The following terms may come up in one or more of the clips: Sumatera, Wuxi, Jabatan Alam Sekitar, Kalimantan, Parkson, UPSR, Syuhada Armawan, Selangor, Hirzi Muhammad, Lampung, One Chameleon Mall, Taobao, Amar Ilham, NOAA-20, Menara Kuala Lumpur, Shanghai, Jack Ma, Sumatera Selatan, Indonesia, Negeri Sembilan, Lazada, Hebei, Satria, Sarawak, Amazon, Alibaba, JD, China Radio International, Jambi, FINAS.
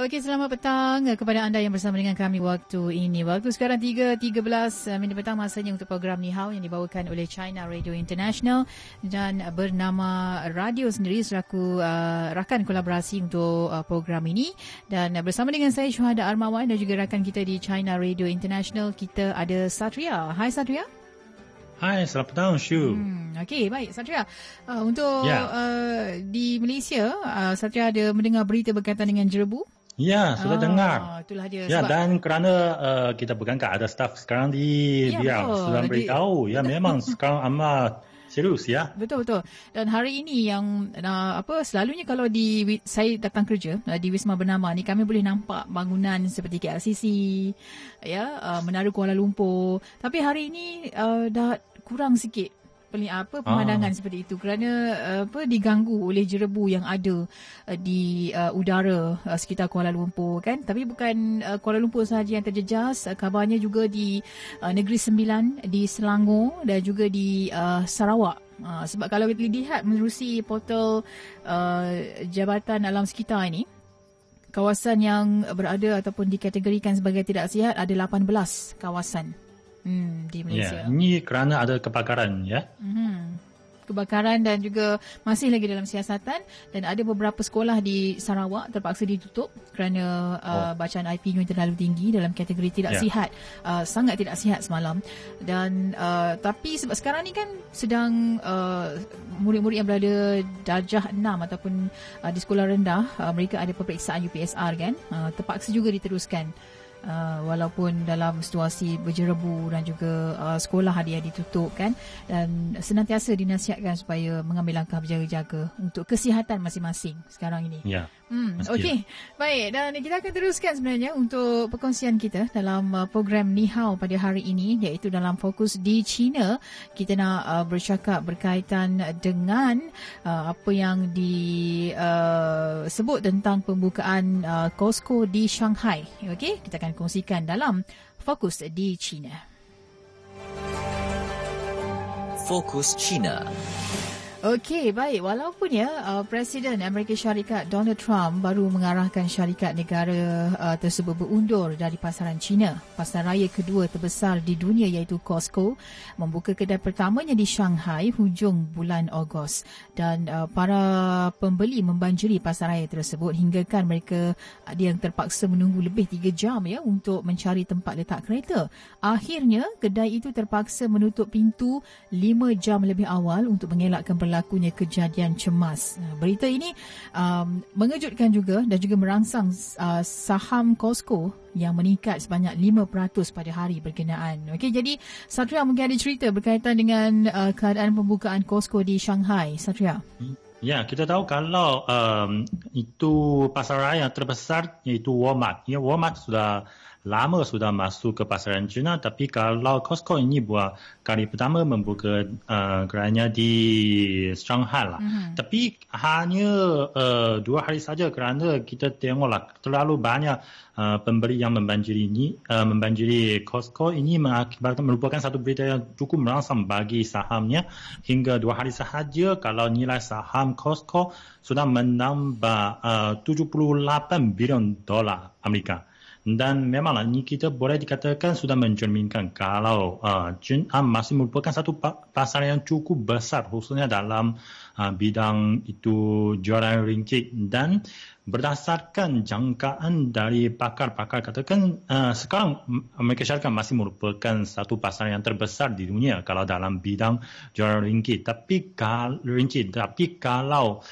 Okey, selamat petang kepada anda yang bersama dengan kami waktu ini. Waktu sekarang 3.13 petang, masanya untuk program Ni Hao yang dibawakan oleh China Radio International dan Bernama Radio sendiri selaku rakan kolaborasi untuk program ini. Dan bersama dengan saya Syuhada Armawan dan juga rakan kita di China Radio International, kita ada Satria. Hai Satria. Hai, selamat petang Syu. Okey, baik Satria. Untuk di Malaysia, Satria ada mendengar berita berkaitan dengan jerebu? Ya, sudah dengar. Itulah dia. Ya, dan kerana kita berangkat ada staff sekarang di Riau sudah beritahu. Ya, memang sekarang amat serius ya. Betul. Dan hari ini yang selalunya kalau saya datang kerja di Wisma Bernama ni, kami boleh nampak bangunan seperti KLCC, ya, Menara Kuala Lumpur. Tapi hari ini dah kurang sikit pemandangan seperti itu kerana diganggu oleh jerebu yang ada di udara sekitar Kuala Lumpur kan. Tapi bukan Kuala Lumpur sahaja yang terjejas, kabarnya juga di Negeri Sembilan, di Selangor dan juga di Sarawak. Sebab kalau kita lihat menerusi portal Jabatan Alam Sekitar ini, kawasan yang berada ataupun dikategorikan sebagai tidak sihat ada 18 kawasan. Di Malaysia. Yeah. Ini kerana ada kebakaran ya. Kebakaran dan juga masih lagi dalam siasatan, dan ada beberapa sekolah di Sarawak terpaksa ditutup kerana bacaan IP-nya terlalu tinggi dalam kategori tidak sihat, sangat tidak sihat semalam. Dan tapi sebab sekarang ni kan sedang murid-murid yang berada darjah 6 ataupun di sekolah rendah, mereka ada peperiksaan UPSR kan, terpaksa juga diteruskan. Walaupun dalam situasi berjerebu dan juga sekolah hadiah ditutup kan, dan senantiasa dinasihatkan supaya mengambil langkah berjaga-jaga untuk kesihatan masing-masing sekarang ini. Ya. Okey. Baik, dan kita akan teruskan sebenarnya untuk perkongsian kita dalam program Ni Hao pada hari ini, iaitu dalam fokus di China. Kita nak bercakap berkaitan dengan apa yang disebut tentang pembukaan Costco di Shanghai. Okey, kita akan kongsikan dalam Fokus di China. Fokus China. Okey, baik. Walaupun Presiden Amerika Syarikat Donald Trump baru mengarahkan syarikat negara tersebut berundur dari pasaran China, pasar raya kedua terbesar di dunia iaitu Costco membuka kedai pertamanya di Shanghai hujung bulan Ogos, dan para pembeli membanjiri pasar raya tersebut hinggakan mereka yang terpaksa menunggu lebih 3 jam untuk mencari tempat letak kereta. Akhirnya, kedai itu terpaksa menutup pintu 5 jam lebih awal untuk mengelakkan berlakunya kejadian cemas. Berita ini mengejutkan juga dan juga merangsang saham Costco yang meningkat sebanyak 5% pada hari berkenaan. Okey, jadi Satria mungkin ada cerita berkaitan dengan keadaan pembukaan Costco di Shanghai, Satria. Ya, kita tahu kalau itu pasaran yang terbesar iaitu Walmart. Ya, Walmart sudah lama sudah masuk ke pasaran China, tapi kalau Costco ini buat kali pertama membuka kerana di Shanghai lah. Tapi hanya 2 hari saja kerana kita tengoklah terlalu banyak pembeli yang membanjiri Costco ini, mengakibatkan merupakan satu berita yang cukup merangsang bagi sahamnya. Hingga 2 hari sahaja kalau nilai saham Costco sudah menambah 78 bilion dolar Amerika. Dan memanglah ini kita boleh dikatakan sudah mencerminkan kalau China masih merupakan satu pasar yang cukup besar, khususnya dalam bidang itu jualan ringgit. Dan berdasarkan jangkaan dari pakar-pakar katakan sekarang Amerika Syarikat masih merupakan satu pasar yang terbesar di dunia kalau dalam bidang jualan ringgit. Tapi kalau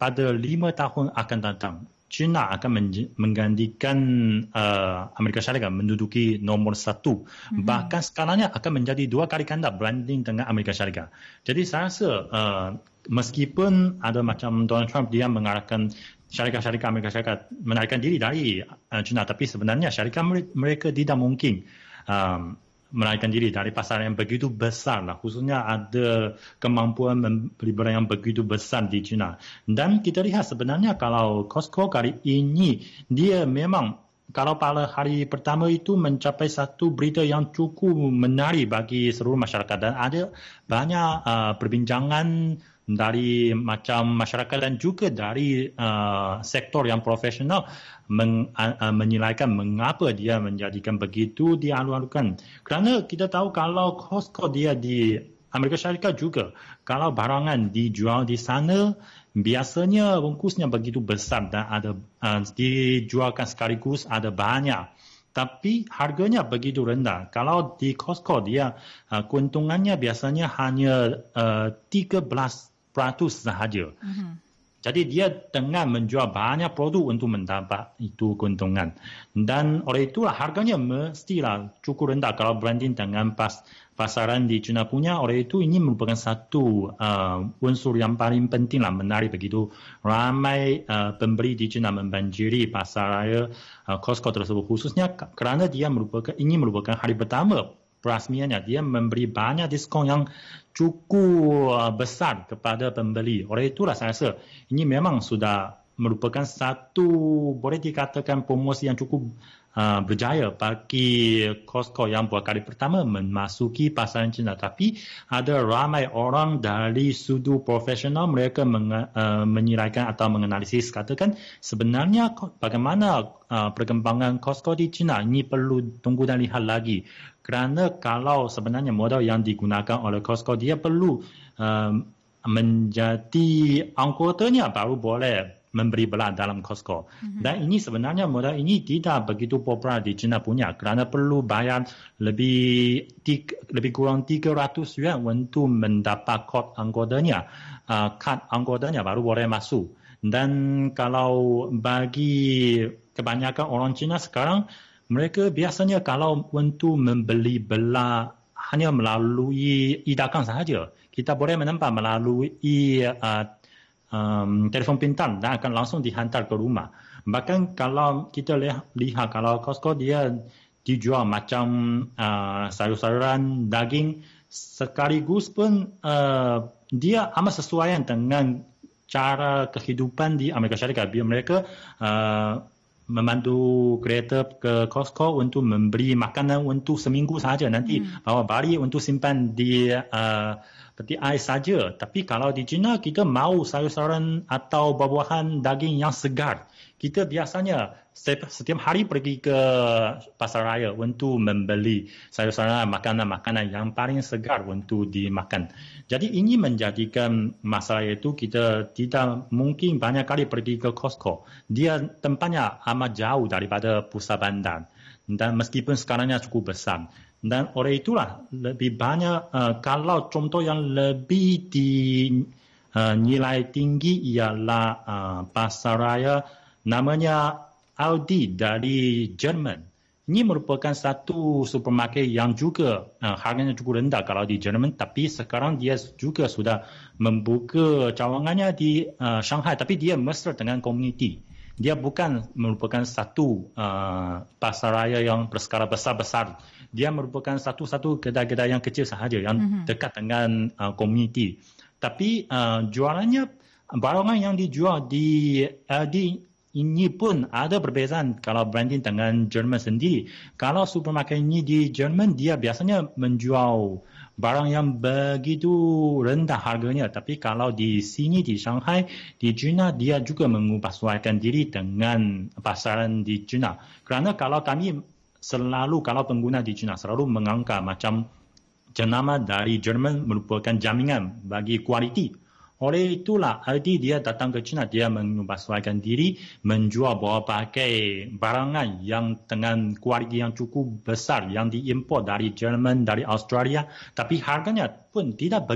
pada 5 tahun akan datang, China akan menggantikan Amerika Syarikat menduduki nombor 1. Bahkan skalanya akan menjadi 2 kali ganda berbanding dengan Amerika Syarikat. Jadi saya rasa meskipun ada macam Donald Trump dia mengarahkan syarikat-syarikat Amerika Syarikat menarikan diri dari China, tapi sebenarnya syarikat mereka tidak mungkin melarikan diri dari pasar yang begitu besar, khususnya ada kemampuan membeli barang yang begitu besar di China. Dan kita lihat sebenarnya kalau Costco kali ini dia memang kalau pada hari pertama itu mencapai satu berita yang cukup menarik bagi seluruh masyarakat dan ada banyak perbincangan dari macam masyarakat dan juga dari sektor yang profesional menilaikan mengapa dia menjadikan begitu dialu-alukan. Kerana kita tahu kalau Costco dia di Amerika Syarikat juga, kalau barangan dijual di sana biasanya bungkusnya begitu besar dan ada dijualkan sekaligus ada banyak. Tapi harganya begitu rendah. Kalau di Costco dia keuntungannya biasanya hanya 13% sahaja. Jadi dia dengan menjual banyak produk untuk mendapat itu keuntungan. Dan oleh itulah harganya mestilah cukup rendah kalau berbanding dengan pasaran di China punya. Oleh itu ini merupakan satu unsur yang paling penting menarik begitu ramai pembeli di China membanjiri pasar raya Costco tersebut, khususnya kerana dia merupakan hari pertama perasmiannya. Dia memberi banyak diskon yang cukup besar kepada pembeli. Oleh itulah saya rasa ini memang sudah merupakan satu boleh dikatakan promosi yang cukup berjaya bagi Costco yang buat kali pertama memasuki pasaran China. Tapi ada ramai orang dari sudut profesional mereka menilaikan atau menganalisis katakan sebenarnya bagaimana perkembangan Costco di China ini perlu tunggu dan lihat lagi. Kerana kalau sebenarnya modal yang digunakan oleh Costco dia perlu menjadi anggotanya baru boleh memberi belah dalam Costco. Dan ini sebenarnya modal ini tidak begitu popular di China punya kerana perlu bayar lebih kurang 300 yuan untuk mendapat kad anggotanya baru boleh masuk. Dan kalau bagi kebanyakan orang China sekarang, mereka biasanya kalau untuk membeli belah hanya melalui e-dagang sahaja. Kita boleh menempat melalui telefon pintar dan akan langsung dihantar ke rumah. Bahkan kalau kita lihat kalau Costco dia dijual macam sayur-sayuran, daging sekaligus pun dia amat sesuaian dengan cara kehidupan di Amerika Syarikat. Biar mereka memandu kereta ke Costco untuk memberi makanan untuk seminggu sahaja. Nanti bawa balik untuk simpan di peti ais saja. Tapi kalau di China, kita mahu sayur-sayuran atau buah-buahan daging yang segar. Kita biasanya setiap hari pergi ke pasar raya untuk membeli sayur-sayuran, makanan-makanan yang paling segar untuk dimakan. Jadi ini menjadikan masalah itu kita tidak mungkin banyak kali pergi ke Costco. Dia tempatnya amat jauh daripada pusat bandar. Dan meskipun sekarangnya cukup besar. Dan oleh itulah lebih banyak kalau contoh yang lebih dinilai tinggi ialah pasar raya namanya Aldi dari Jerman. Ini merupakan satu supermarket yang juga harganya cukup rendah kalau di Jerman. Tapi sekarang dia juga sudah membuka cawangannya di Shanghai. Tapi dia mesra dengan komuniti. Dia bukan merupakan satu pasar raya yang berskala besar-besar. Dia merupakan satu-satu kedai-kedai yang kecil sahaja yang dekat dengan komuniti. Tapi jualannya, barangan yang dijual di Aldi ini pun ada perbezaan kalau branding dengan Jerman sendiri. Kalau supermarket ini di Jerman, dia biasanya menjual barang yang begitu rendah harganya. Tapi kalau di sini, di Shanghai, di China, dia juga menyesuaikan diri dengan pasaran di China. Kerana kalau kami kalau pengguna di China selalu menganggap macam jenama dari Jerman merupakan jaminan bagi kualiti. Oleh itulah Aldi dia datang ke China, dia menyesuaikan diri menjual bawa pakai barangan yang dengan kualiti yang cukup besar yang diimpor dari Jerman, dari Australia, tapi harganya pun tidak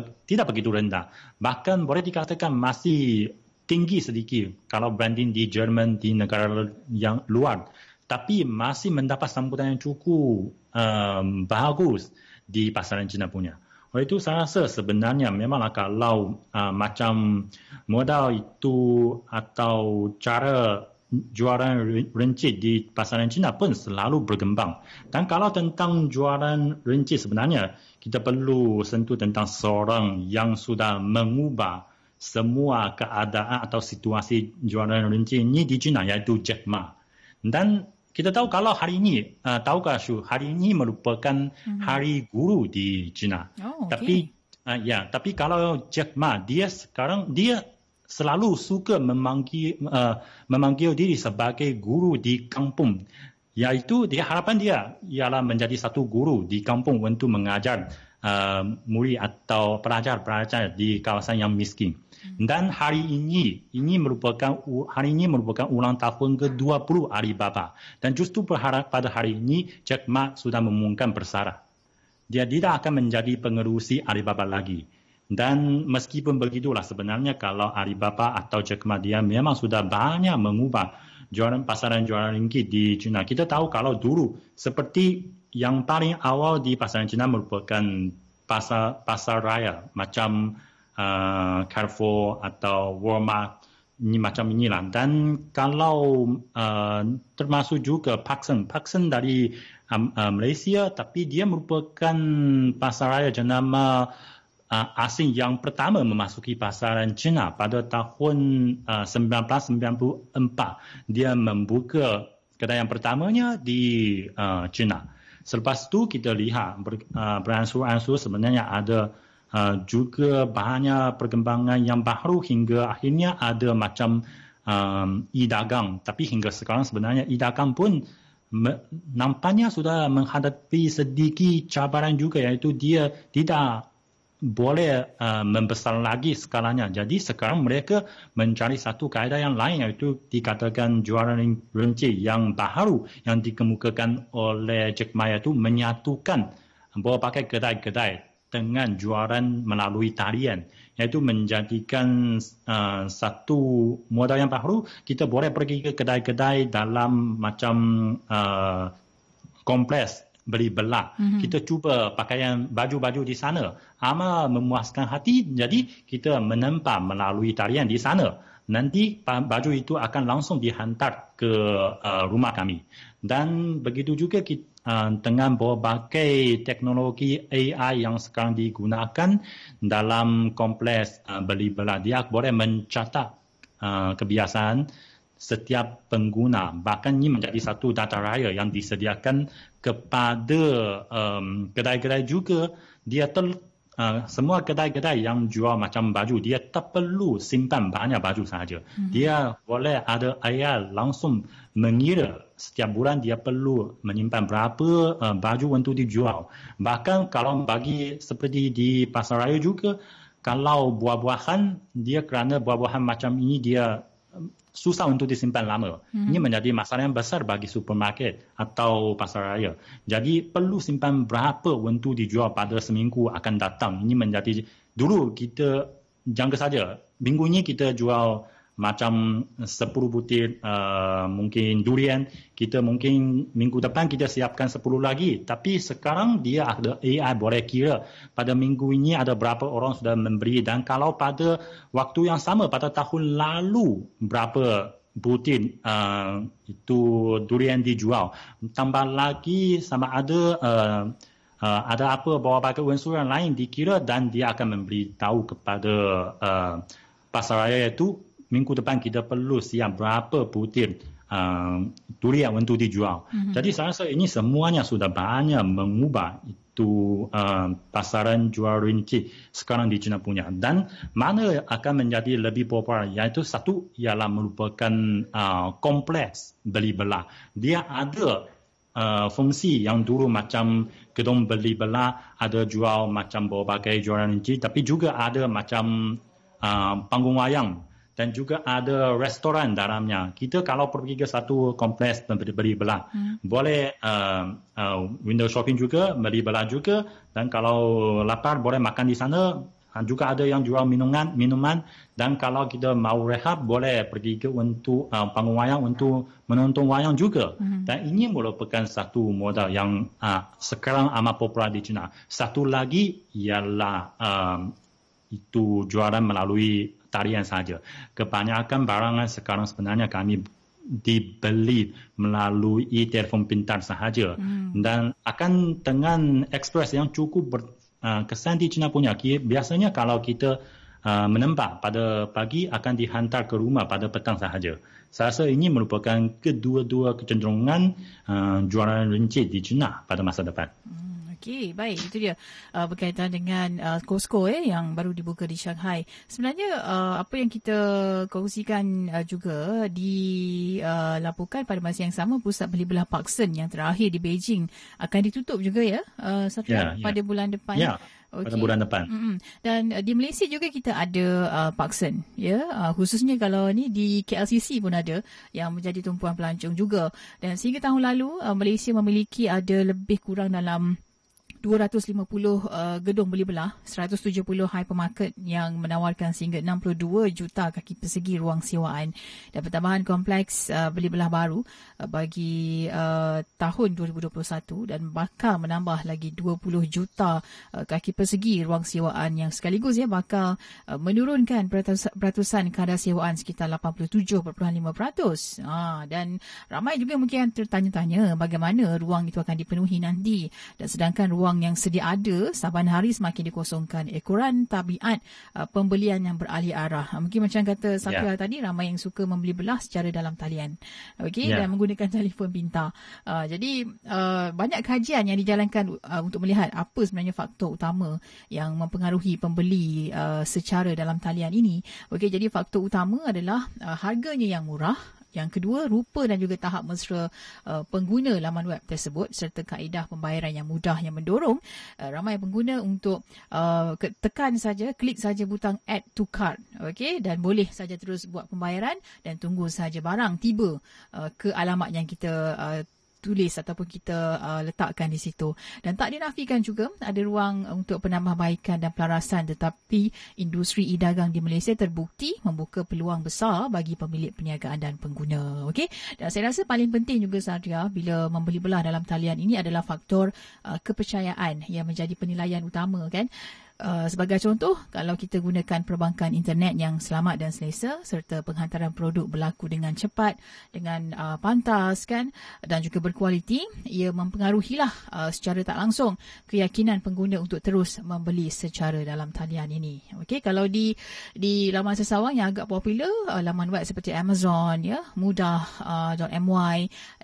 begitu rendah. Bahkan boleh dikatakan masih tinggi sedikit kalau branding di Jerman di negara yang luar. Tapi masih mendapat sambutan yang cukup bagus di pasaran China punya. Oleh itu saya rasa sebenarnya memanglah kalau macam modal itu atau cara jualan runcit di pasaran Cina pun selalu berkembang. Dan kalau tentang jualan runcit sebenarnya, kita perlu sentuh tentang seorang yang sudah mengubah semua keadaan atau situasi jualan runcit ini di China, iaitu Jack Ma. Dan kita tahu kalau hari ini, tahukah Shu, hari ini merupakan hari guru di China. Oh, okay. Tapi kalau Jack Ma, dia sekarang, dia selalu suka memanggil diri sebagai guru di kampung. Iaitu dia, harapan dia ialah menjadi satu guru di kampung untuk mengajar murid atau pelajar-pelajar di kawasan yang miskin. Dan hari ini merupakan ulang tahun ke-20 Alibaba. Dan justru pada hari ini Jack Ma sudah mengumumkan bersara. Dia tidak akan menjadi pengerusi Alibaba lagi. Dan meskipun begitulah sebenarnya kalau Alibaba atau Jack Ma dia memang sudah banyak mengubah jualan pasaran jualan ringgit di China. Kita tahu kalau dulu seperti yang paling awal di pasaran China merupakan pasar raya macam Carrefour atau Walmart ini macam inilah. Dan kalau termasuk juga Parkson dari Malaysia, tapi dia merupakan pasar raya jenama asing yang pertama memasuki pasaran China pada tahun 1994. Dia membuka kedai yang pertamanya di China. Selepas itu kita lihat beransur-ansur sebenarnya ada juga banyak perkembangan yang baru hingga akhirnya ada macam e-dagang. Tapi hingga sekarang sebenarnya e-dagang pun nampaknya sudah menghadapi sedikit cabaran juga, iaitu dia tidak boleh membesar lagi skalanya. Jadi sekarang mereka mencari satu kaedah yang lain, iaitu dikatakan jualan runcit yang baru yang dikemukakan oleh Jack Ma, iaitu menyatukan berbagai kedai-kedai dengan jualan melalui talian, iaitu menjadikan satu modal yang baru. Kita boleh pergi ke kedai-kedai dalam macam kompleks beli belah. Kita cuba pakaian baju-baju di sana. Amat memuaskan hati, jadi kita menempah melalui talian di sana. Nanti baju itu akan langsung dihantar ke rumah kami. Dan begitu juga kita, dengan berbagai teknologi AI yang sekarang digunakan dalam kompleks beli belah, dia boleh mencatat kebiasaan setiap pengguna. Bahkan ini menjadi satu data raya yang disediakan kepada kedai-kedai juga. Dia semua kedai-kedai yang jual macam baju, dia tak perlu simpan banyak baju sahaja. Dia boleh ada AI langsung mengira setiap bulan dia perlu menyimpan berapa baju untuk dijual. Bahkan kalau bagi seperti di pasar raya juga, kalau buah-buahan, dia kerana buah-buahan macam ini dia susah untuk disimpan lama. Ini menjadi masalah yang besar bagi supermarket atau pasar raya. Jadi perlu simpan berapa untuk dijual pada seminggu akan datang. Ini menjadi, dulu kita jangka saja, minggu ini kita jual macam 10 butir mungkin durian, kita mungkin minggu depan kita siapkan 10 lagi. Tapi sekarang dia ada AI boleh kira pada minggu ini ada berapa orang sudah memberi, dan kalau pada waktu yang sama pada tahun lalu berapa butir itu durian dijual. Tambah lagi sama ada ada apa berbagai unsur yang lain dikira, dan dia akan memberitahu kepada pasaraya itu minggu depan kita perlu siap berapa butir durian untuk dijual. Jadi saya rasa ini semuanya sudah banyak mengubah itu pasaran jual runcit sekarang di China punya. Dan mana akan menjadi lebih popular, iaitu satu ialah merupakan kompleks beli belah. Dia ada fungsi yang dulu macam gedung beli belah, ada jual macam berbagai jualan runcit, tapi juga ada macam panggung wayang. Dan juga ada restoran dalamnya. Kita kalau pergi ke satu kompleks beli belah, boleh window shopping juga, beli belah juga. Dan kalau lapar boleh makan di sana. Juga ada yang jual minuman. Dan kalau kita mau rehat, boleh pergi ke untuk panggung wayang untuk menonton wayang juga. Dan ini merupakan satu modal yang sekarang amat popular di China. Satu lagi ialah itu jualan melalui tarian saja. Kebanyakan barangan sekarang sebenarnya kami dibeli melalui telefon pintar sahaja. Dan akan dengan ekspres yang cukup berkesan di China punya. Biasanya kalau kita menembak pada pagi akan dihantar ke rumah pada petang sahaja. Saya rasa ini merupakan kedua-dua kecenderungan jualan runcit di China pada masa depan. Okey, baik. Itu dia berkaitan dengan Costco yang baru dibuka di Shanghai. Sebenarnya apa yang kita kongsikan juga dilaporkan pada masa yang sama, pusat beli belah Parkson yang terakhir di Beijing akan ditutup juga Satria, pada bulan depan. Ya. Okay. Pada bulan depan. Dan di Malaysia juga kita ada Parkson, khususnya kalau ni di KLCC pun ada yang menjadi tumpuan pelancong juga. Dan sehingga tahun lalu Malaysia memiliki ada lebih kurang dalam 250 gedung beli belah, 170 hypermarket yang menawarkan sehingga 62 juta kaki persegi ruang sewaan, dan pertambahan kompleks beli belah baru bagi tahun 2021, dan bakal menambah lagi 20 juta kaki persegi ruang sewaan yang sekaligus bakal menurunkan peratusan kadar sewaan sekitar 87.5%. Dan ramai juga mungkin tertanya-tanya bagaimana ruang itu akan dipenuhi nanti, dan sedangkan ruang yang sedia ada saban hari semakin dikosongkan ekoran tabiat pembelian yang beralih arah. Mungkin macam kata Satria tadi, ramai yang suka membeli belah secara dalam talian. Okey, dan menggunakan telefon pintar. Jadi banyak kajian yang dijalankan untuk melihat apa sebenarnya faktor utama yang mempengaruhi pembeli secara dalam talian ini. Okey, jadi faktor utama adalah harganya yang murah. Yang kedua, rupa dan juga tahap mesra pengguna laman web tersebut, serta kaedah pembayaran yang mudah yang mendorong ramai pengguna untuk tekan saja, klik saja butang add to cart, dan boleh saja terus buat pembayaran dan tunggu saja barang tiba ke alamat yang kita tulis ataupun kita letakkan di situ. Dan tak dinafikan juga ada ruang untuk penambahbaikan dan pelarasan, tetapi industri e-dagang di Malaysia terbukti membuka peluang besar bagi pemilik perniagaan dan pengguna. Okey, dan saya rasa paling penting juga Satria bila membeli belah dalam talian ini adalah faktor kepercayaan yang menjadi penilaian utama, kan? Sebagai contoh, kalau kita gunakan perbankan internet yang selamat dan selesa, serta penghantaran produk berlaku dengan cepat, dengan pantas, kan, dan juga berkualiti, ia mempengaruhilah secara tak langsung keyakinan pengguna untuk terus membeli secara dalam talian ini. Okey, kalau di laman sesawang yang agak popular, laman web seperti Amazon, mudah.my,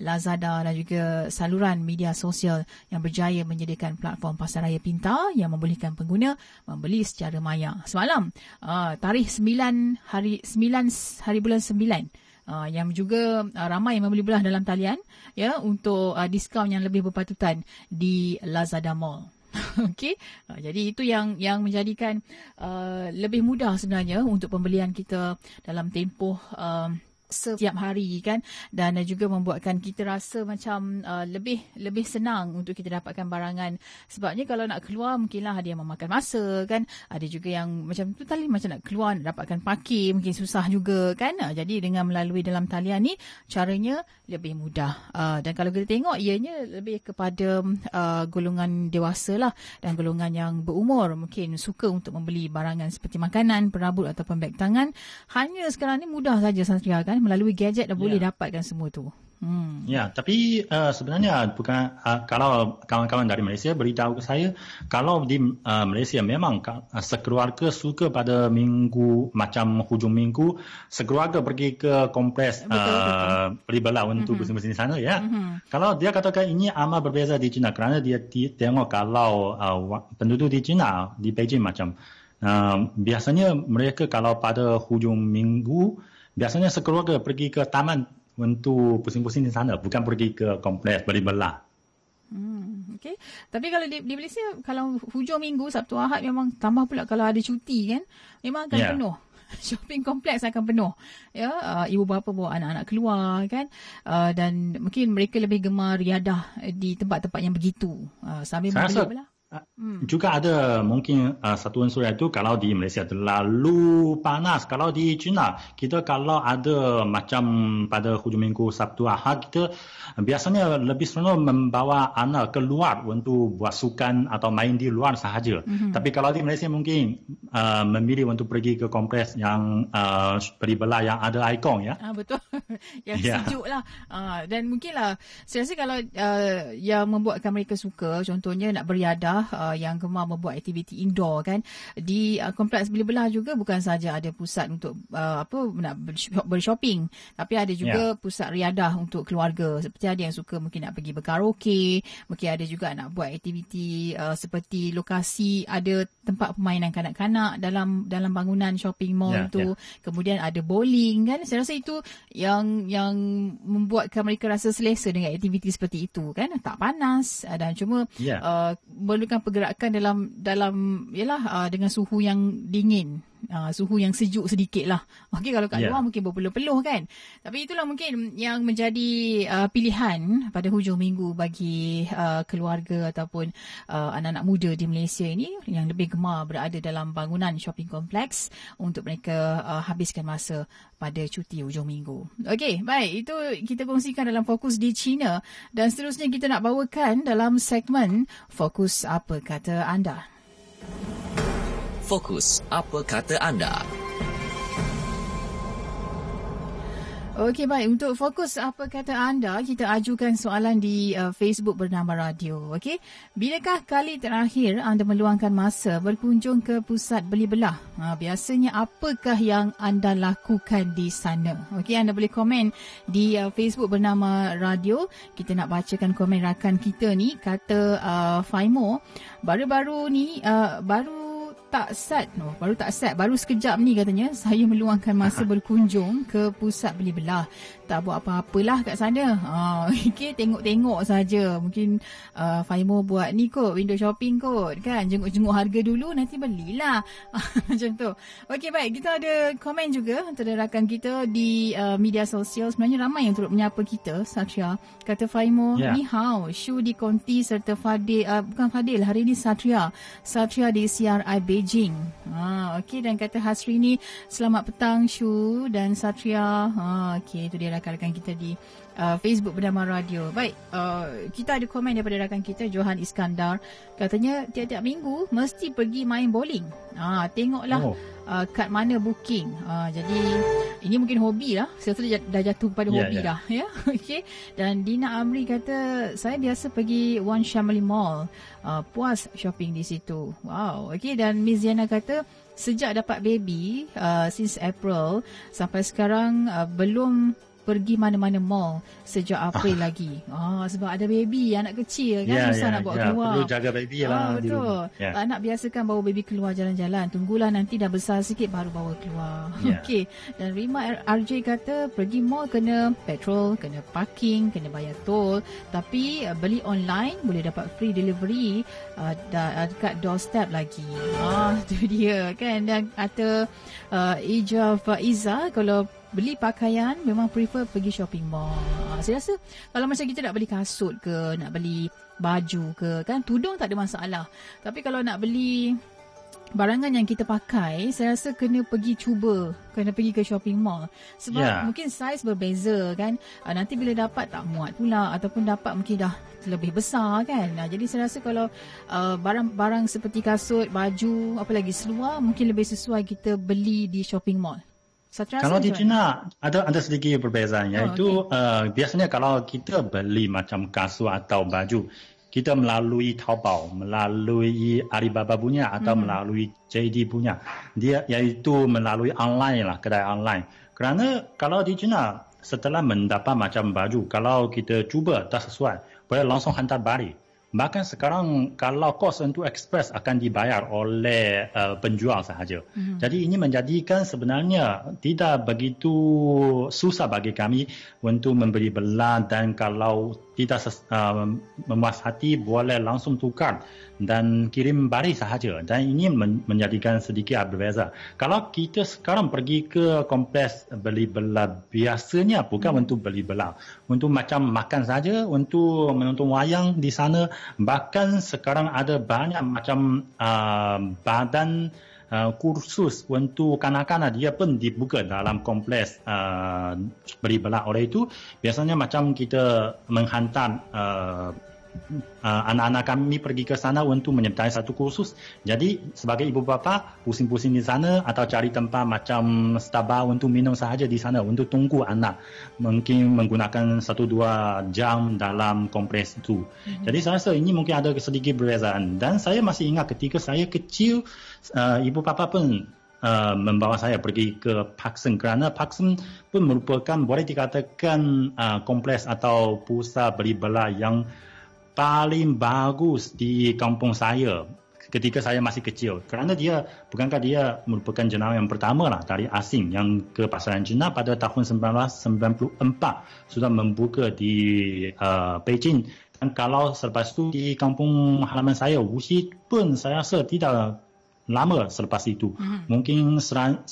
Lazada dan juga saluran media sosial yang berjaya menyediakan platform pasaraya pintar yang membolehkan pengguna membeli secara maya. Semalam tarikh 9 hari bulan 9 yang juga ramai membeli belah dalam talian untuk diskaun yang lebih berpatutan di Lazada Mall. Okey, jadi itu yang menjadikan lebih mudah sebenarnya untuk pembelian kita dalam tempoh setiap hari, kan, dan juga membuatkan kita rasa macam lebih senang untuk kita dapatkan barangan. Sebabnya kalau nak keluar mungkinlah ada yang memakan masa, kan, ada juga yang macam tu tadi, macam nak keluar nak dapatkan parking mungkin susah juga, kan. Jadi dengan melalui dalam talian ni caranya lebih mudah, dan kalau kita tengok ianya lebih kepada golongan dewasa lah, dan golongan yang berumur mungkin suka untuk membeli barangan seperti makanan, perabot ataupun beg tangan. Hanya sekarang ni mudah saja, Satria, kan, melalui gadget dah boleh dapatkan semua tu. Tapi sebenarnya bukan, kalau kawan-kawan dari Malaysia beritahu ke saya, kalau di Malaysia memang sekeluarga suka pada minggu, macam hujung minggu, sekeluarga pergi ke kompleks beli belah untuk bisnes di sana. Kalau dia katakan ini amat berbeza di China, kerana dia tengok kalau penduduk di China, di Beijing macam biasanya mereka kalau pada hujung minggu biasanya sekeluarga pergi ke taman untuk pusing-pusing di sana, bukan pergi ke kompleks beli belah. Okey. Tapi kalau di Malaysia, kalau hujung minggu, Sabtu Ahad, memang tambah pula kalau ada cuti, kan, memang akan penuh. Shopping kompleks akan penuh. Ibu bapa bawa anak-anak keluar, kan, dan mungkin mereka lebih gemar riadah di tempat-tempat yang begitu, sambil membeli belah. Juga ada mungkin satu unsur itu kalau di Malaysia terlalu panas. Kalau di China, kita kalau ada macam pada hujung minggu Sabtu Ahad, kita biasanya lebih senang membawa anak keluar untuk buat sukan atau main di luar sahaja. Tapi kalau di Malaysia mungkin memilih untuk pergi ke kompleks yang beribelah yang ada ikon ya. Betul. Yang sejuk lah. Dan mungkinlah saya rasa kalau yang membuatkan mereka suka, contohnya nak beriadah, yang gemar membuat aktiviti indoor kan, di kompleks beli-belah juga bukan saja ada pusat untuk nak bershopping, tapi ada juga pusat riadah untuk keluarga. Seperti ada yang suka mungkin nak pergi berkaraoke, mungkin ada juga nak buat aktiviti seperti lokasi ada tempat permainan kanak-kanak dalam bangunan shopping mall tu. Kemudian ada bowling kan. Saya rasa itu yang membuatkan mereka rasa selesa dengan aktiviti seperti itu kan, tak panas dan cuma perlukan pergerakan dalam dengan suhu yang dingin, suhu yang sejuk sedikit lah. Okey, kalau kat luar mungkin berpeluh-peluh kan. Tapi itulah mungkin yang menjadi pilihan pada hujung minggu bagi keluarga ataupun anak-anak muda di Malaysia ini yang lebih gemar berada dalam bangunan shopping kompleks untuk mereka habiskan masa pada cuti hujung minggu. Okey, baik. Itu kita kongsikan dalam Fokus di China dan seterusnya kita nak bawakan dalam segmen Fokus Apa Kata Anda. Fokus Apa Kata Anda. Okey, baik. Untuk Fokus Apa Kata Anda, kita ajukan soalan di Facebook Bernama Radio. Okey, bilakah kali terakhir anda meluangkan masa berkunjung ke pusat beli belah? Biasanya apakah yang anda lakukan di sana? Okey, anda boleh komen di Facebook Bernama Radio. Kita nak bacakan komen rakan kita ni, kata Faimo, baru-baru ni baru tak set. Baru sekejap ni katanya, saya meluangkan masa berkunjung ke pusat beli belah. Tak buat apa-apalah kat sana. Okay, tengok-tengok saja. Mungkin Faimo buat ni kot, window shopping kot kan. Jenguk-jenguk harga dulu, nanti belilah. Macam tu. Okey, baik. Kita ada komen juga antara rakan kita di media sosial. Sebenarnya ramai yang turut menyapa kita, Satria. Kata Faimo, ni hao, Syudi Konti serta Fadil, bukan Fadil, hari ni Satria. Satria di CRI Beijing. Okey, dan kata Hasri ni, selamat petang Shu dan Satria. Okey, itu dia rakan-rakan kita di Facebook Bernama Radio. Baik, kita ada komen daripada rakan kita Johan Iskandar. Katanya tiap-tiap minggu mesti pergi main bowling. Tengoklah kat mana booking. Jadi ini mungkin hobi lah. Saya tu dah jatuh kepada hobi dah. Ya? Okey. Dan Dina Amri kata, saya biasa pergi One Chameleon Mall. Puas shopping di situ. Wow. Okey, dan Miss Ziana kata, sejak dapat baby, since April, sampai sekarang belum pergi mana-mana mall sejak April lagi. Sebab ada baby, anak kecil kan, susah nak bawa keluar. Perlu jaga baby lah. Betul. Tak nak biasakan bawa baby keluar jalan-jalan. Tunggulah nanti dah besar sikit baru bawa keluar. Okey. Dan Rima RJ kata, pergi mall kena petrol, kena parking, kena bayar tol. Tapi beli online boleh dapat free delivery dekat doorstep lagi. Itu dia kan. Dan kata Ija Faiza, kalau beli pakaian memang prefer pergi shopping mall. Saya rasa kalau macam kita nak beli kasut ke, nak beli baju ke kan, tudung tak ada masalah. Tapi kalau nak beli barangan yang kita pakai, saya rasa kena pergi ke shopping mall. Sebab mungkin saiz berbeza kan. Nanti bila dapat tak muat pula, ataupun dapat mungkin dah lebih besar kan. Jadi saya rasa kalau barang-barang seperti kasut, baju, apa lagi seluar, mungkin lebih sesuai kita beli di shopping mall. Kalau di China ada sedikit perbezaan, iaitu biasanya kalau kita beli macam kasut atau baju, kita melalui Taobao, melalui Alibaba punya atau melalui JD punya, dia iaitu melalui online lah, kedai online. Kerana kalau di China setelah mendapat macam baju, kalau kita cuba tak sesuai, boleh langsung hantar balik. Bahkan sekarang kalau kos untuk ekspres akan dibayar oleh penjual sahaja. Jadi ini menjadikan sebenarnya tidak begitu susah bagi kami untuk membeli belah, dan kalau tidak memuas hati boleh langsung tukar dan kirim baris sahaja, dan ini menjadikan sedikit berbeza. Kalau kita sekarang pergi ke kompleks beli belah, biasanya bukan untuk beli belah, untuk macam makan saja, untuk menonton wayang di sana. Bahkan sekarang ada banyak macam badan kursus untuk kanak-kanak, dia pun dibuka dalam kompleks beli belah. Oleh itu biasanya macam kita menghantar anak-anak kami pergi ke sana untuk menyertai satu kursus. Jadi sebagai ibu bapa pusing-pusing di sana, atau cari tempat macam Starbucks untuk minum sahaja di sana, untuk tunggu anak mungkin menggunakan 1-2 jam dalam kompleks itu. Jadi saya rasa ini mungkin ada sedikit perbezaan. Dan saya masih ingat ketika saya kecil, ibu bapa pun membawa saya pergi ke Parkson, kerana Parkson pun merupakan boleh dikatakan kompleks atau pusat beli belah yang paling bagus di kampung saya ketika saya masih kecil, kerana dia, bukankah dia merupakan jenama yang pertama lah dari asing yang ke pasaran Cina pada tahun 1994 sudah membuka di Beijing. Dan kalau selepas itu di kampung halaman saya Wuxi pun saya rasa tidak lama selepas itu, mungkin 1996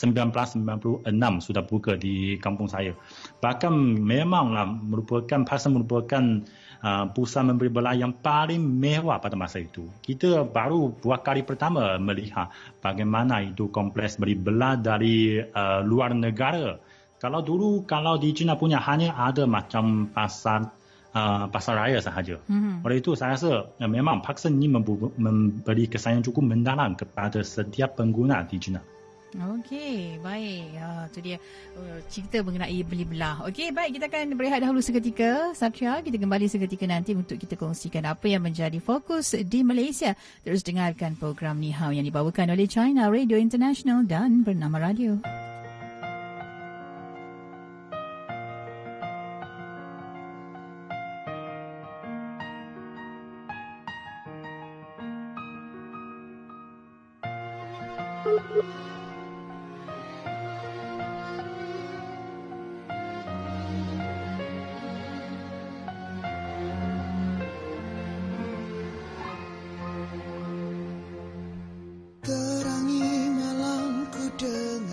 sudah buka di kampung saya. Bahkan memanglah merupakan pasal merupakan pusat membeli belah yang paling mewah pada masa itu. Kita baru buat kali pertama melihat bagaimana itu kompleks beli belah dari luar negara. Kalau dulu, kalau di China punya hanya ada macam pasar raya sahaja. Oleh itu saya rasa memang Parkson ini memberi kesan yang cukup mendalam kepada setiap pengguna di China. Okey, baik. Itu dia cerita mengenai beli belah. Okey, baik, kita akan berehat dahulu seketika. Satria, kita kembali seketika nanti untuk kita kongsikan apa yang menjadi fokus di Malaysia. Terus dengarkan program Ni Hao yang dibawakan oleh China Radio International dan Bernama Radio.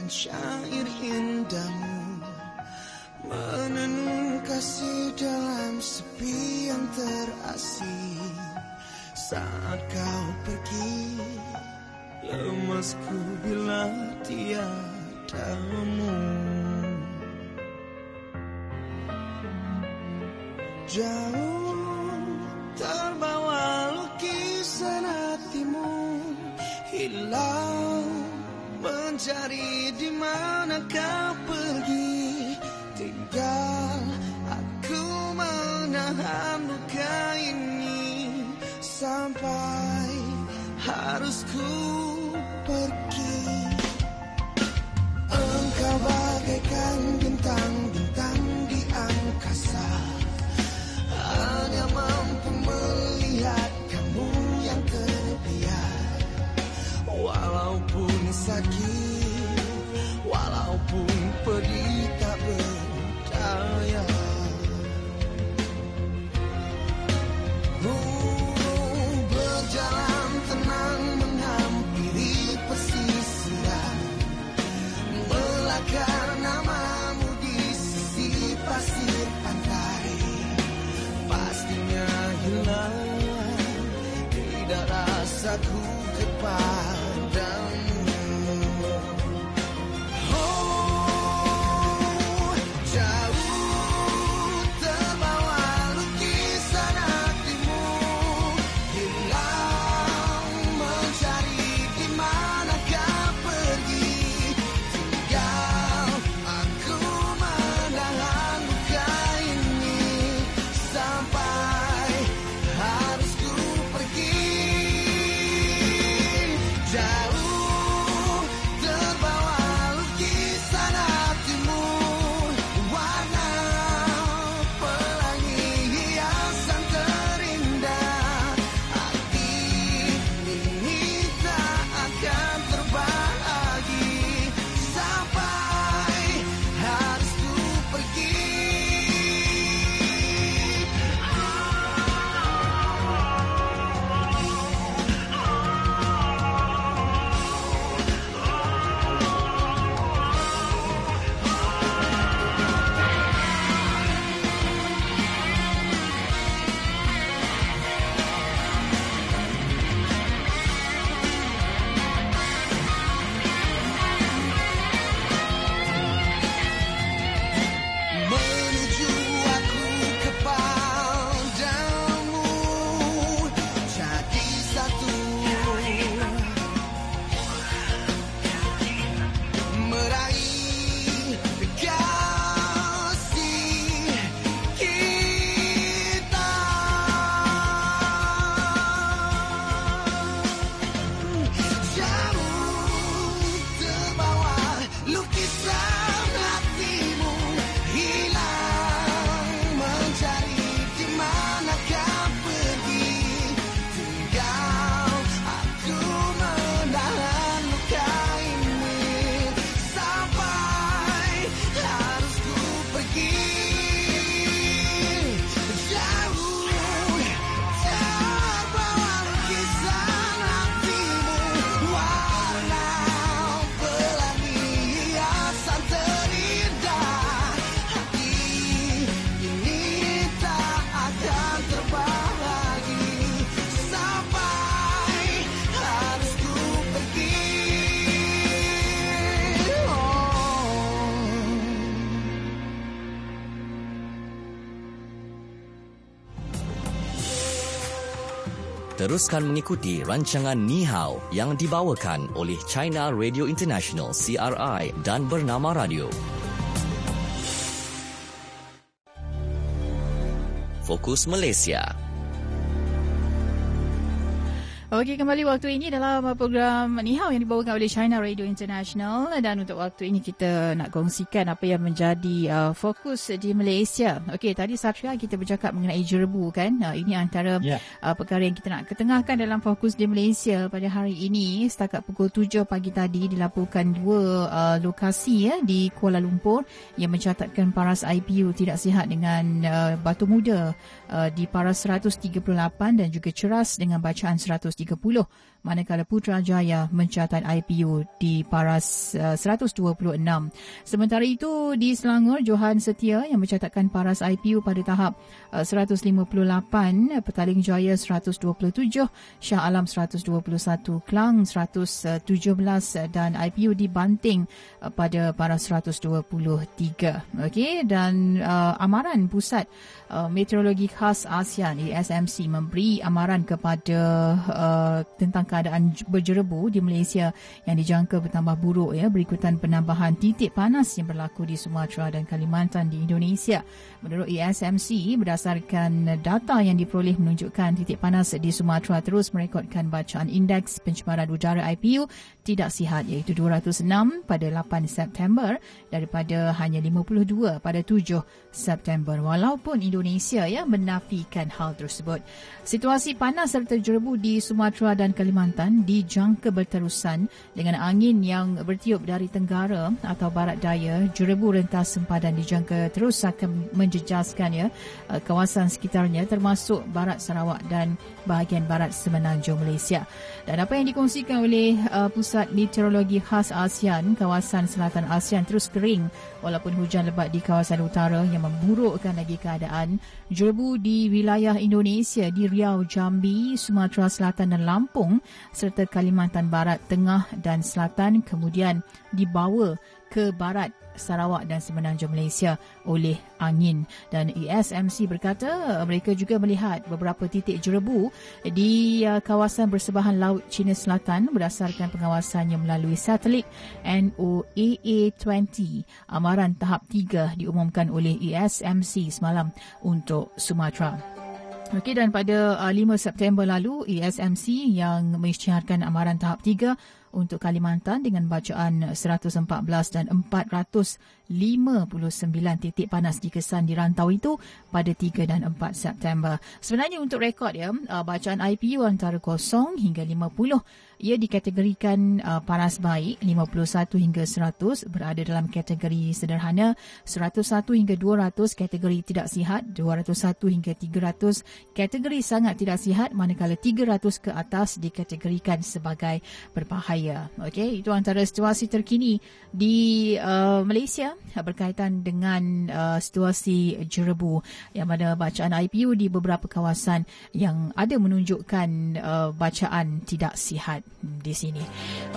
Syair indahmu menenun kasih dalam sepi yang terasing. Saat kau pergi, lemasku bila tiadamu. Jauh terbawa lukisan hatimu hilang, mencari di mana kau pergi. Tinggal aku menahan luka ini sampai harus ku pergi. Engkau bagaikan bintang-bintang di angkasa, hanya mampu melihat kamu yang terbiar. Walaupun sakit, walaupun Teruskan mengikuti rancangan Ni Hao yang dibawakan oleh China Radio International CRI dan Bernama Radio. Fokus Malaysia. Okey, kembali waktu ini dalam program Ni Hao yang dibawakan oleh China Radio International, dan untuk waktu ini kita nak kongsikan apa yang menjadi fokus di Malaysia. Okey, tadi Satria kita bercakap mengenai jerebu kan? Ini antara perkara yang kita nak ketengahkan dalam fokus di Malaysia pada hari ini. Setakat pukul 7 pagi tadi dilaporkan dua lokasi di Kuala Lumpur yang mencatatkan paras IPU tidak sihat dengan batu muda di paras 138 dan juga ceras dengan bacaan 130, manakala Putrajaya mencatat IPU di paras 126. Sementara itu di Selangor, Johan Setia yang mencatatkan paras IPU pada tahap 158, Petaling Jaya 127, Shah Alam 121, Klang 117 dan IPU di Banting pada paras 123. Okey, dan amaran Pusat Meteorologi Khas ASEAN ESMC memberi amaran kepada tentang keadaan berjerebu di Malaysia yang dijangka bertambah buruk berikutan penambahan titik panas yang berlaku di Sumatera dan Kalimantan di Indonesia. Menurut ESMC, berdasarkan data yang diperoleh menunjukkan titik panas di Sumatera terus merekodkan bacaan indeks pencemaran udara IPU tidak sihat iaitu 206 pada 8 September daripada hanya 52 pada 7 September walaupun Indonesia menafikan hal tersebut. Situasi panas serta jerebu di Sumatera dan Kalimantan dijangka berterusan dengan angin yang bertiup dari tenggara atau barat daya. Jerebu rentas sempadan dijangka terus akan menjejaskan kawasan sekitarnya termasuk barat Sarawak dan bahagian barat semenanjung Malaysia. Dan apa yang dikongsikan oleh Pusat Meteorologi Khas ASEAN, kawasan selatan ASEAN terus kering walaupun hujan lebat di kawasan utara yang memburukkan lagi keadaan. Jerebu di wilayah Indonesia di Riau, Jambi, Sumatera Selatan dan Lampung serta Kalimantan Barat, Tengah dan Selatan kemudian dibawa ke barat Sarawak dan semenanjung Malaysia oleh angin. Dan ESMC berkata mereka juga melihat beberapa titik jerebu di kawasan bersebahan laut China Selatan berdasarkan pengawasannya melalui satelit NOAA-20. Amaran tahap 3 diumumkan oleh ESMC semalam untuk Sumatera. Okey, dan pada 5 September lalu ESMC yang mengisytiharkan amaran tahap 3 untuk Kalimantan dengan bacaan 114 dan 459 titik panas dikesan di rantau itu pada 3 dan 4 September. Sebenarnya untuk rekod bacaan IPU antara 0 hingga 50 ia dikategorikan paras baik, 51 hingga 100 berada dalam kategori sederhana, 101 hingga 200 kategori tidak sihat, 201 hingga 300 kategori sangat tidak sihat, manakala 300 ke atas dikategorikan sebagai berbahaya. Okey, itu antara situasi terkini di Malaysia berkaitan dengan situasi jerebu yang mana bacaan IPU di beberapa kawasan yang ada menunjukkan bacaan tidak sihat di sini.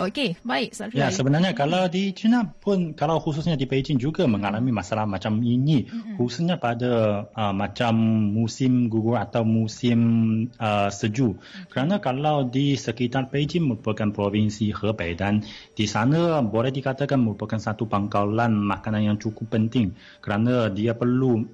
Okey, baik. Sebenarnya kalau di China pun, kalau khususnya di Beijing juga mengalami masalah macam ini, khususnya pada macam musim gugur atau musim sejuk. Kerana kalau di sekitar Beijing merupakan provinsi Hebei dan di sana boleh dikatakan merupakan satu pangkalan makanan yang cukup penting kerana dia perlu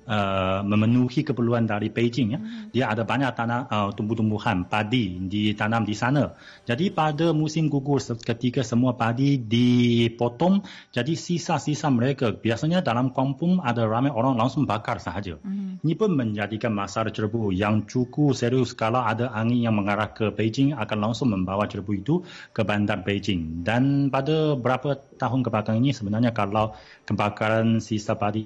memenuhi keperluan dari Beijing. Dia ada banyak tanah tumbuh-tumbuhan padi ditanam di sana. Jadi pada musim gugur ketika semua padi dipotong, jadi sisa-sisa mereka biasanya dalam kampung ada ramai orang langsung bakar sahaja. Ini pun menjadikan masalah jerebu yang cukup serius. Kalau ada angin yang mengarah ke Beijing akan langsung membawa jerebu itu ke bandar Beijing. Dan pada beberapa tahun kebelakangan ini sebenarnya kalau kebakaran sisa padi.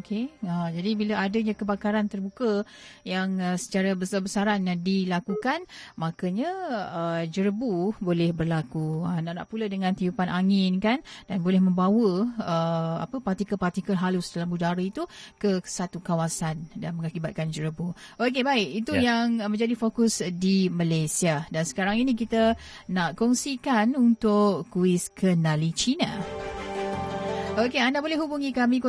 Okey, jadi bila adanya kebakaran terbuka yang secara besar-besaran dilakukan, makanya jerebu boleh berlaku. Nak pula dengan tiupan angin kan, dan boleh membawa partikel-partikel halus dalam udara itu ke satu kawasan dan mengakibatkan jerebu. Okey, baik, itu yang menjadi fokus di Malaysia. Dan sekarang ini kita nak kongsikan untuk kuis Kenali Cina. Okey, anda boleh hubungi kami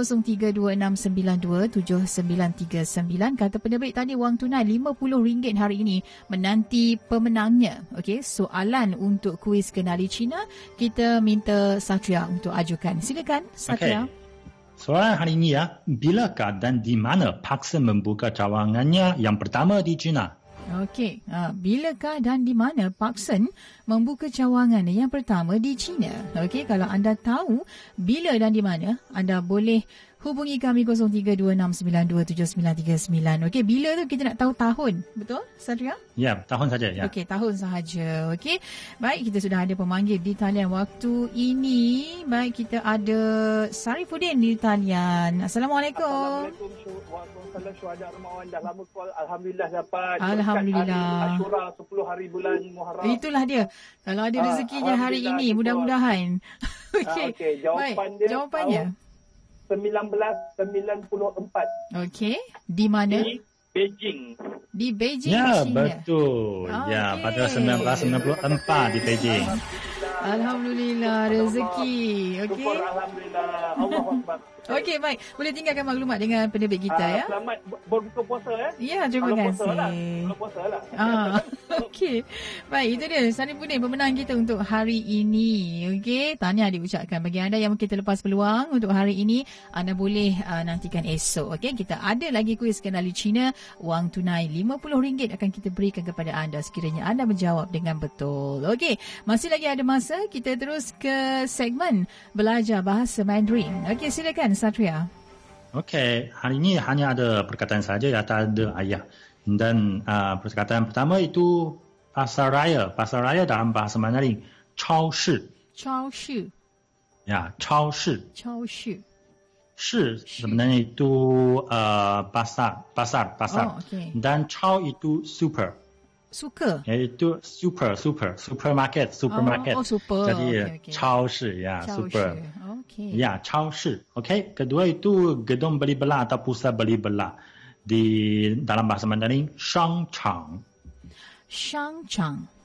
0326927939. Kata penerbit tadi, wang tunai RM50 hari ini menanti pemenangnya. Okey, soalan untuk kuis kenali Cina kita minta Satria untuk ajukan. Silakan Satria. Okay. Soalan hari ini ya, bilakah dan di mana Parkson membuka cawangannya yang pertama di China? Okey, bilakah dan di mana Parkson membuka cawangan yang pertama di China? Okey, kalau anda tahu bila dan di mana, anda boleh hubungi kami 0326927939. Okey, bila tu kita nak tahu tahun, betul Satria? Ya, tahun saja ya. Okey, tahun sahaja. Okey. Baik, kita sudah ada pemanggil di talian waktu ini. Baik, kita ada Sarifuddin di talian. Assalamualaikum. Waalaikumsalam. Syuhada Armawan, dah lama call. Alhamdulillah dapat. Alhamdulillah. Ashura 10 hari bulan Muharram. Itulah dia. Kalau ada rezekinya hari ini, mudah-mudahan. Okey. Okey, jawapannya 1994. Okey, di mana? Di Beijing. Di Beijing. Ya, betul. Oh, ya, okay. Pada 1994 di Beijing. Alhamdulillah rezeki. Okey. Alhamdulillah. Allahu akbar. Okey, baik. Boleh tinggalkan maklumat dengan penerbit kita ya. Selamat berbuka puasa ya. Ya, terima kasih. Buka puasalah. Okey. Baik, itu dia Sarifuddin pemenang kita untuk hari ini. Okey, tahniah diucapkan bagi anda yang mungkin terlepas peluang untuk hari ini. Anda boleh nantikan esok. Okey, kita ada lagi kuis kenali Cina. Wang tunai RM50 akan kita berikan kepada anda sekiranya anda menjawab dengan betul. Okey, masih lagi ada masa, kita terus ke segmen belajar bahasa Mandarin. Okey, silakan Satria. Okey, hari ini hanya ada perkataan saja, tak ada ayat. Dan perkataan pertama itu pasar raya. Pasar raya dalam bahasa Mandarin, cao shi. Cao shi. Ya, cao shi. Cao shi. Shi sebenarnya itu pasar. Oh, okay. Dan cao itu super. Suka. Iaitu supermarket. Oh, super. Jadi cao shi ya, super. Okey. Ya, cao shi. Okey. Kedua itu gedung beli belah atau pusat beli belah. Di dalam bahasa Mandarin, shangchang. Shangchang.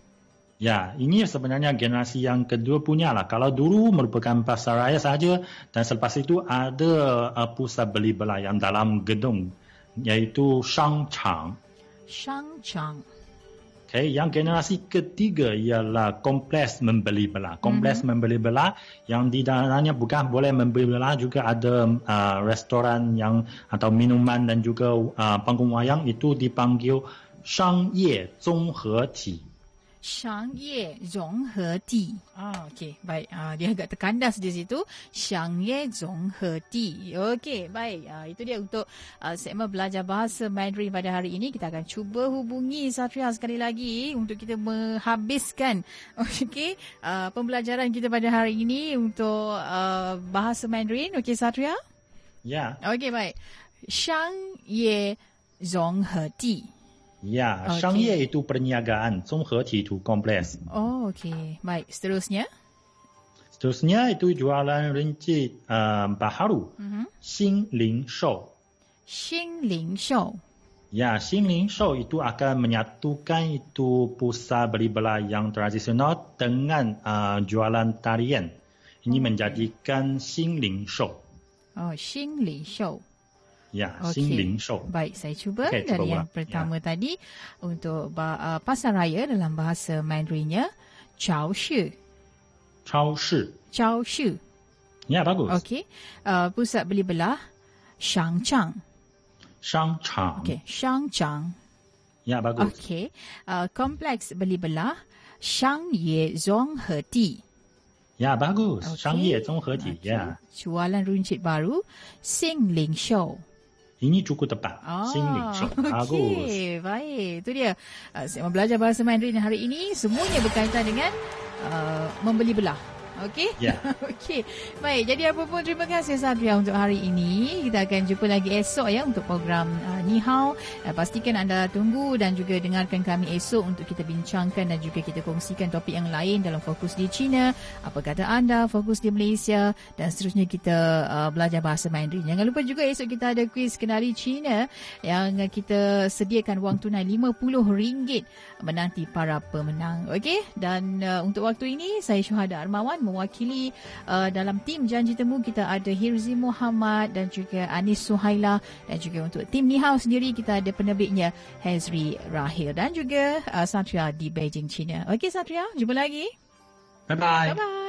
Ya, ini sebenarnya generasi yang kedua punya lah. Kalau dulu merupakan pasar raya saja dan selepas itu ada pusat beli belah yang dalam gedung, iaitu shangchang. Shangchang. Okay, yang generasi ketiga ialah kompleks membeli belah. Kompleks membeli belah yang di dalamnya bukan boleh membeli belah, juga ada restoran yang atau minuman dan juga panggung wayang, itu dipanggil shangye zhongheti. Shangye Zhongheti. Okey, baik. Dia agak terkandas di situ. Shangye Zhongheti. Okey, baik. Itu dia untuk segmen belajar bahasa Mandarin pada hari ini. Kita akan cuba hubungi Satria sekali lagi untuk kita menghabiskan okey pembelajaran kita pada hari ini untuk bahasa Mandarin. Okey, Satria? Ya. Okey, baik. Shangye Zhongheti. Ya, okay. Shangye itu perniagaan, zhongheti itu kompleks. Oh, okey. Baik, seterusnya? Seterusnya itu jualan rinci baharu, xinlingshou. Xinlingshou. Ya, xinlingshou itu akan menyatukan itu pusat beli belah yang tradisional dengan jualan tarian. Ini menjadikan xinlingshou. Oh, xinlingshou. Ya, okay. Xinlingshou. Baik, saya cuba dari yang pertama tadi untuk pasar raya dalam bahasa Mandarinnya, caoshi. Caoshi. Caoshi. Ya, bagus. Okey. Pusat beli belah, shangchang. Shangchang. Okey, shangchang. Ya, bagus. Okey. Kompleks beli belah, shangye zhongheti. Ya, bagus. Okay. Shangye zhongheti. Okay. Ya. Jualan runcit baru, xinlingshou. Ini cukup tepat. Bagus. Okey, baik. Itu dia. Saya belajar bahasa Mandarin hari ini. Semuanya berkaitan dengan membeli belah. Okey? Ya. Yeah. Okey. Baik. Jadi apa pun, terima kasih Satria untuk hari ini. Kita akan jumpa lagi esok ya untuk program Ni Hao. Pastikan anda tunggu dan juga dengarkan kami esok untuk kita bincangkan dan juga kita kongsikan topik yang lain dalam fokus di China. Apa kata anda, fokus di Malaysia dan seterusnya kita belajar bahasa Mandarin. Jangan lupa juga esok kita ada kuis kenali China yang kita sediakan wang tunai RM50 menanti para pemenang. Okey? Dan untuk waktu ini, saya Syuhada Armawan mewakili dalam tim Janji Temu kita ada Hirzi Muhammad dan juga Anis Suhaila, dan juga untuk tim Nihao sendiri kita ada penerbitnya Hazri Rahil dan juga Satria di Beijing, China. Okey Satria, jumpa lagi. Bye-bye. Bye-bye.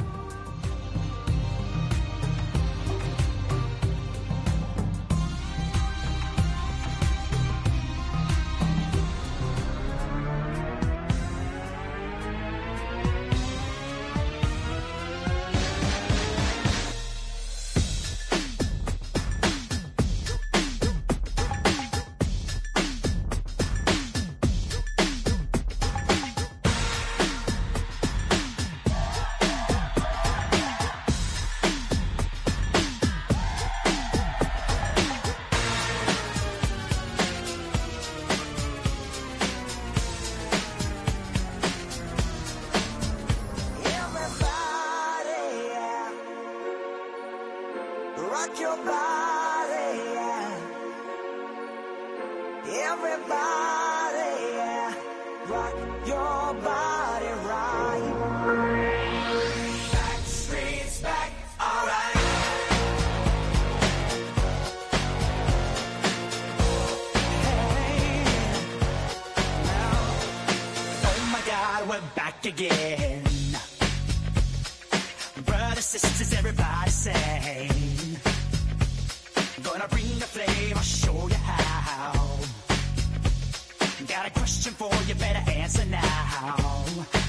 Got a question for you, better answer now.